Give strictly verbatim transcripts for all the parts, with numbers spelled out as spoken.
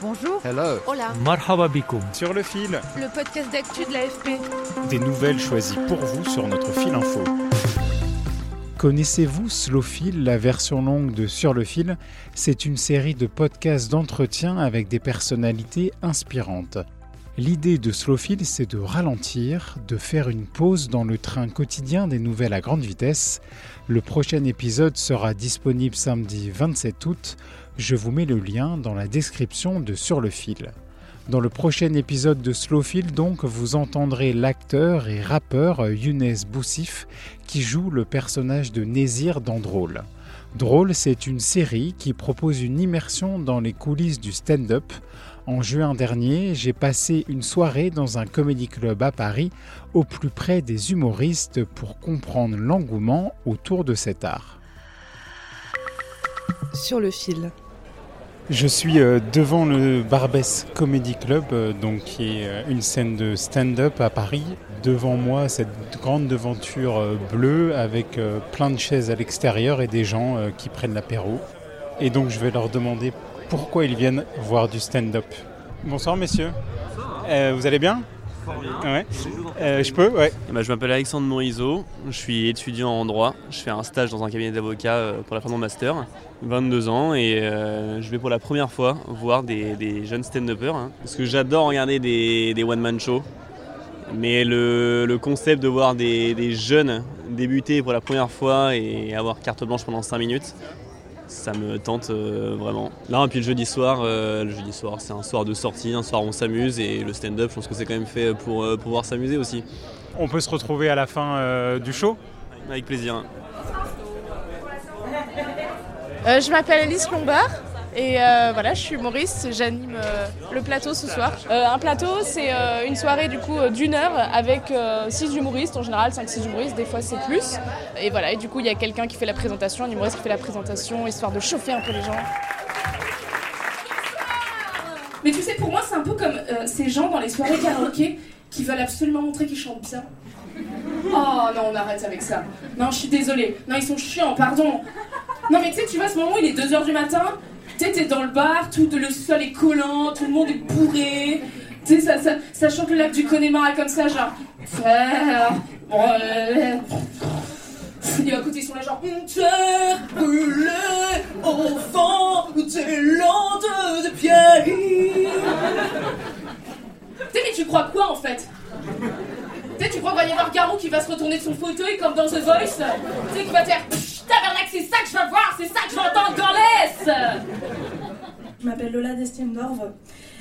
Bonjour. Hello. Hola. Marhaba bikoum. Sur le fil. Le podcast d'actu de l'A F P. Des nouvelles choisies pour vous sur notre fil info. Connaissez-vous Sur le fil, la version longue de Sur le fil? C'est une série de podcasts d'entretien avec des personnalités inspirantes. L'idée de Sur le fil, c'est de ralentir, de faire une pause dans le train quotidien des nouvelles à grande vitesse. Le prochain épisode sera disponible samedi vingt-sept août. Je vous mets le lien dans la description de Sur le fil. Dans le prochain épisode de Sur le fil, donc, vous entendrez l'acteur et rappeur Younes Boussif qui joue le personnage de Nézir dans Drôle. Drôle, c'est une série qui propose une immersion dans les coulisses du stand-up. En juin dernier, j'ai passé une soirée dans un comedy club à Paris au plus près des humoristes pour comprendre l'engouement autour de cet art. Sur le fil. Je suis devant le Barbès Comedy Club, donc qui est une scène de stand-up à Paris. Devant moi, cette grande devanture bleue avec plein de chaises à l'extérieur et des gens qui prennent l'apéro. Et donc je vais leur demander pourquoi ils viennent voir du stand-up. Bonsoir messieurs. Bonsoir. Euh, vous allez bien ? Ouais. Euh, je peux ouais. Bah, je m'appelle Alexandre Morizot, je suis étudiant en droit, je fais un stage dans un cabinet d'avocats pour la fin de mon master, vingt-deux ans, et euh, je vais pour la première fois voir des, des jeunes stand-uppers, hein, parce que j'adore regarder des, des one-man shows, mais le, le concept de voir des, des jeunes débuter pour la première fois et avoir carte blanche pendant cinq minutes, ça me tente euh, vraiment. Là, et puis le jeudi soir, euh, le jeudi soir, c'est un soir de sortie, un soir où on s'amuse, et le stand-up, je pense que c'est quand même fait pour euh, pouvoir s'amuser aussi. On peut se retrouver à la fin euh, du show ? Avec plaisir. Euh, je m'appelle Alice Lombard et euh, voilà, je suis humoriste, j'anime euh, le plateau ce soir. Euh, un plateau, c'est euh, une soirée du coup d'une heure avec euh, six humoristes, en général cinq six humoristes, des fois c'est plus. Et voilà, et du coup il y a quelqu'un qui fait la présentation, un humoriste qui fait la présentation, histoire de chauffer un peu les gens. Mais tu sais, pour moi c'est un peu comme euh, ces gens dans les soirées karaoké qui veulent absolument montrer qu'ils chantent bien. Oh non, on arrête avec ça. Non, je suis désolée. Non, ils sont chiants, pardon. Non mais tu sais, tu vois, à ce moment où il est deux heures du matin, tu sais, t'es dans le bar, tout le sol est collant, tout le monde est bourré, tu sais, ça, ça, ça chante le lac du Connemara comme ça, genre... Et à côté, ils sont là genre... On te brûle au vent de l'onde de Pierre. Tu sais, mais tu crois quoi, en fait ? Tu sais, tu crois qu'il va y avoir Garou qui va se retourner de son fauteuil comme dans The Voice ? Tu sais, qui va faire... Tabernacle, c'est ça que je veux voir, c'est ça que je veux entendre dans l'Est. Je m'appelle Lola Destienne.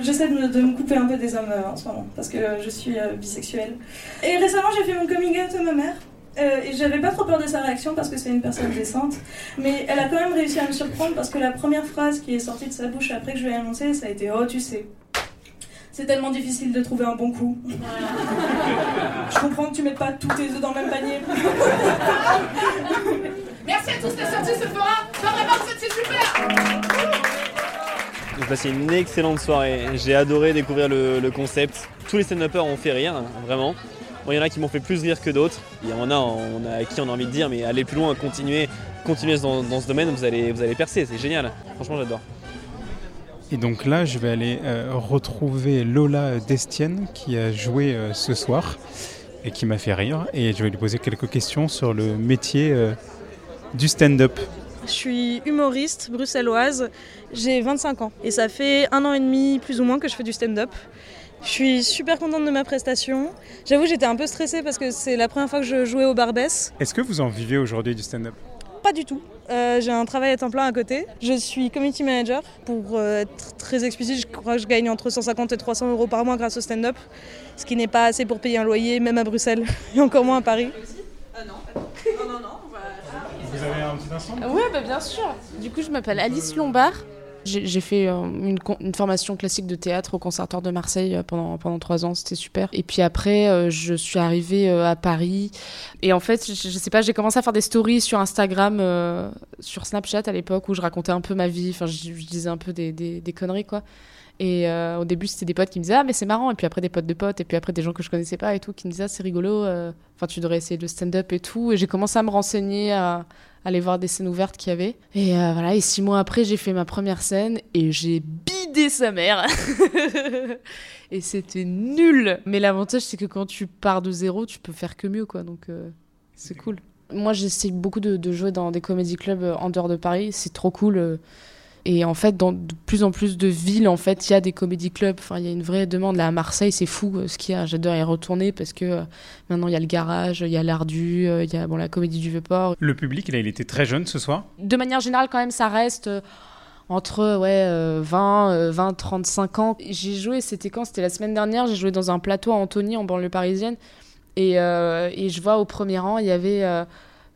J'essaie de me, de me couper un peu des hommes euh, en ce moment, parce que euh, je suis euh, bisexuelle. Et récemment, j'ai fait mon coming out à ma mère, euh, et j'avais pas trop peur de sa réaction, parce que c'est une personne décente, mais elle a quand même réussi à me surprendre, parce que la première phrase qui est sortie de sa bouche après que je lui ai annoncé, ça a été « Oh, tu sais ». C'est tellement difficile de trouver un bon coup. Je comprends que tu mettes pas tous tes œufs dans le même panier. Merci à tous, la sortie se fera. Pas vraiment, c'est super. J'ai passé une excellente soirée. J'ai adoré découvrir le, le concept. Tous les stand-uppers ont fait rire, vraiment. Bon, y en a qui m'ont fait plus rire que d'autres. Il y en a, on a qui on a envie de dire, mais allez plus loin, continuez, continuez dans, dans ce domaine, vous allez, vous allez percer, c'est génial. Franchement, j'adore. Et donc là, je vais aller euh, retrouver Lola Destienne qui a joué euh, ce soir et qui m'a fait rire. Et je vais lui poser quelques questions sur le métier euh, du stand-up. Je suis humoriste bruxelloise, j'ai vingt-cinq ans et ça fait un an et demi plus ou moins que je fais du stand-up. Je suis super contente de ma prestation. J'avoue, j'étais un peu stressée parce que c'est la première fois que je jouais au Barbès. Est-ce que vous en vivez aujourd'hui du stand-up ? Pas du tout. Euh, j'ai un travail à temps plein à côté. Je suis community manager. Pour euh, être très explicite, je crois que je gagne entre cent cinquante et trois cents euros par mois grâce au stand-up, ce qui n'est pas assez pour payer un loyer, même à Bruxelles, et encore moins à Paris. Ah non, non, non. Vous avez un un petit instant? Ouais, bah, bien sûr. Du coup, je m'appelle Alice Lombard. J'ai, j'ai fait euh, une, une formation classique de théâtre au Conservatoire de Marseille pendant, pendant trois ans, c'était super. Et puis après, euh, je suis arrivée euh, à Paris. Et en fait, je, je sais pas, j'ai commencé à faire des stories sur Instagram, euh, sur Snapchat à l'époque, où je racontais un peu ma vie, enfin, je, je disais un peu des, des, des conneries, quoi. Et euh, au début, c'était des potes qui me disaient « Ah, mais c'est marrant !» Et puis après, des potes de potes, et puis après, des gens que je connaissais pas et tout, qui me disaient « Ah, c'est rigolo, euh, enfin, tu devrais essayer le stand-up et tout. » Et j'ai commencé à me renseigner, à, à aller voir des scènes ouvertes qu'il y avait. Et euh, voilà, et six mois après, j'ai fait ma première scène et j'ai bidé sa mère. Et c'était nul. Mais l'avantage, c'est que quand tu pars de zéro, tu peux faire que mieux, quoi. Donc, euh, c'est cool. Moi, j'essaie beaucoup de, de jouer dans des comedy clubs en dehors de Paris. C'est trop cool. Euh, Et en fait, dans de plus en plus de villes, en fait, il y a des comedy clubs. Enfin, il y a une vraie demande. Là, à Marseille, c'est fou ce qu'il y a. J'adore y retourner parce que euh, maintenant, il y a le Garage, il y a l'Ardu, il euh, y a bon, la Comédie du Vieux-Port. Le public, là, il était très jeune ce soir. De manière générale, quand même, ça reste euh, entre ouais, euh, vingt, euh, vingt, trente-cinq ans. J'ai joué, c'était quand ? C'était la semaine dernière. J'ai joué dans un plateau à Antony, en banlieue parisienne. Et, euh, et je vois au premier rang, il y avait... Euh,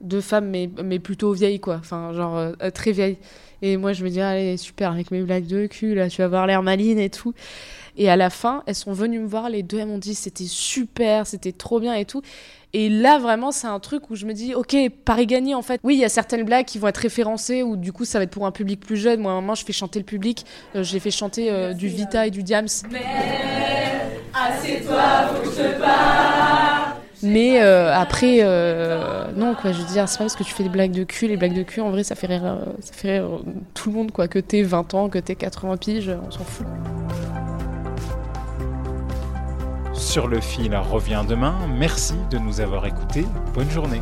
deux femmes mais, mais plutôt vieilles quoi, enfin genre euh, très vieilles, et moi je me dis allez super avec mes blagues de cul là tu vas avoir l'air maline et tout, et à la fin elles sont venues me voir les deux, elles m'ont dit c'était super, c'était trop bien et tout, et là vraiment c'est un truc où je me dis ok Paris gagné en fait, oui il y a certaines blagues qui vont être référencées ou du coup ça va être pour un public plus jeune, moi à un moment je fais chanter le public, euh, j'ai fait chanter euh, du Vita et du Diams. Mais assieds-toi faut que je te parle. Mais euh, après, euh, non, quoi, je veux dire, c'est pas parce que tu fais des blagues de cul, les blagues de cul, en vrai, ça fait rire, euh, ça fait rire tout le monde, quoi, que t'aies vingt ans, que t'aies quatre-vingts piges, on s'en fout. Sur le fil revient demain, merci de nous avoir écoutés, bonne journée.